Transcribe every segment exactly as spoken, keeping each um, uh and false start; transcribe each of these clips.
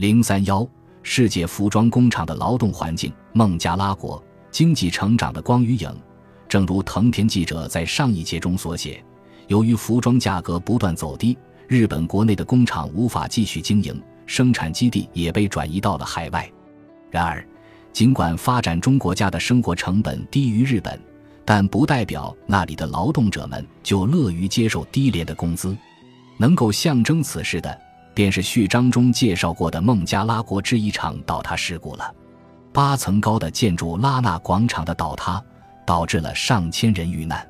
零三一世界服装工厂的劳动环境，孟加拉国经济成长的光与影。正如藤田记者在上一节中所写，由于服装价格不断走低，日本国内的工厂无法继续经营，生产基地也被转移到了海外。然而，尽管发展中国家的生活成本低于日本，但不代表那里的劳动者们就乐于接受低廉的工资。能够象征此事的，便是序章中介绍过的孟加拉国制衣厂倒塌事故了。八层高的建筑拉纳广场的倒塌，导致了上千人遇难。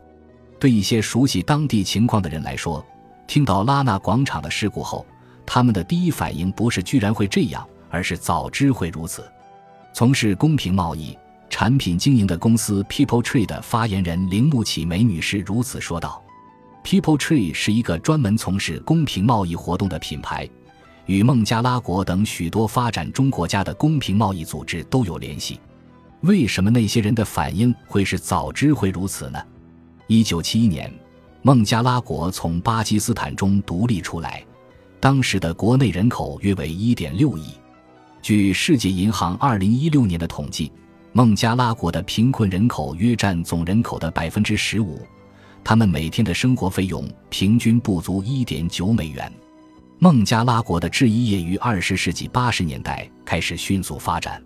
对一些熟悉当地情况的人来说，听到拉纳广场的事故后，他们的第一反应不是居然会这样，而是早知会如此。从事公平贸易、产品经营的公司 PeopleTree 的发言人铃木启美女士如此说道，PeopleTree 是一个专门从事公平贸易活动的品牌，与孟加拉国等许多发展中国家的公平贸易组织都有联系。为什么那些人的反应会是早知会如此呢？一九七一年，孟加拉国从巴基斯坦中独立出来，当时的国内人口约为 一点六亿。据世界银行二零一六年的统计，孟加拉国的贫困人口约占总人口的 百分之十五，他们每天的生活费用平均不足 一点九美元。孟加拉国的制衣业于二十世纪八十年代开始迅速发展，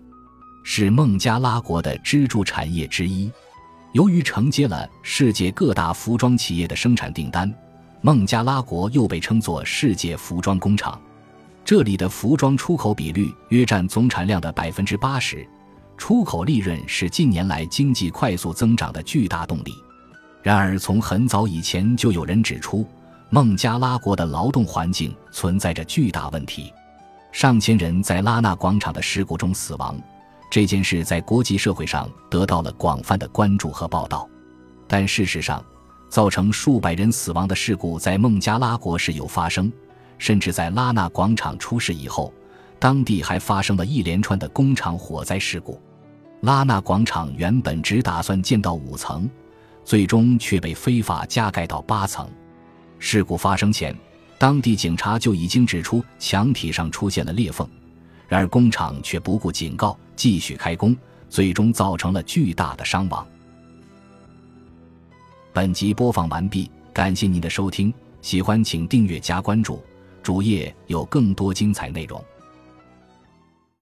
是孟加拉国的支柱产业之一。由于承接了世界各大服装企业的生产订单，孟加拉国又被称作世界服装工厂。这里的服装出口比率约占总产量的 百分之八十， 出口利润是近年来经济快速增长的巨大动力。然而，从很早以前就有人指出，孟加拉国的劳动环境存在着巨大问题。上千人在拉纳广场的事故中死亡，这件事在国际社会上得到了广泛的关注和报道。但事实上，造成数百人死亡的事故在孟加拉国时有发生，甚至在拉纳广场出事以后，当地还发生了一连串的工厂火灾事故。拉纳广场原本只打算建到五层，最终却被非法加盖到八层。事故发生前，当地警察就已经指出墙体上出现了裂缝，然而工厂却不顾警告继续开工，最终造成了巨大的伤亡。本集播放完毕，感谢您的收听，喜欢请订阅加关注，主页有更多精彩内容。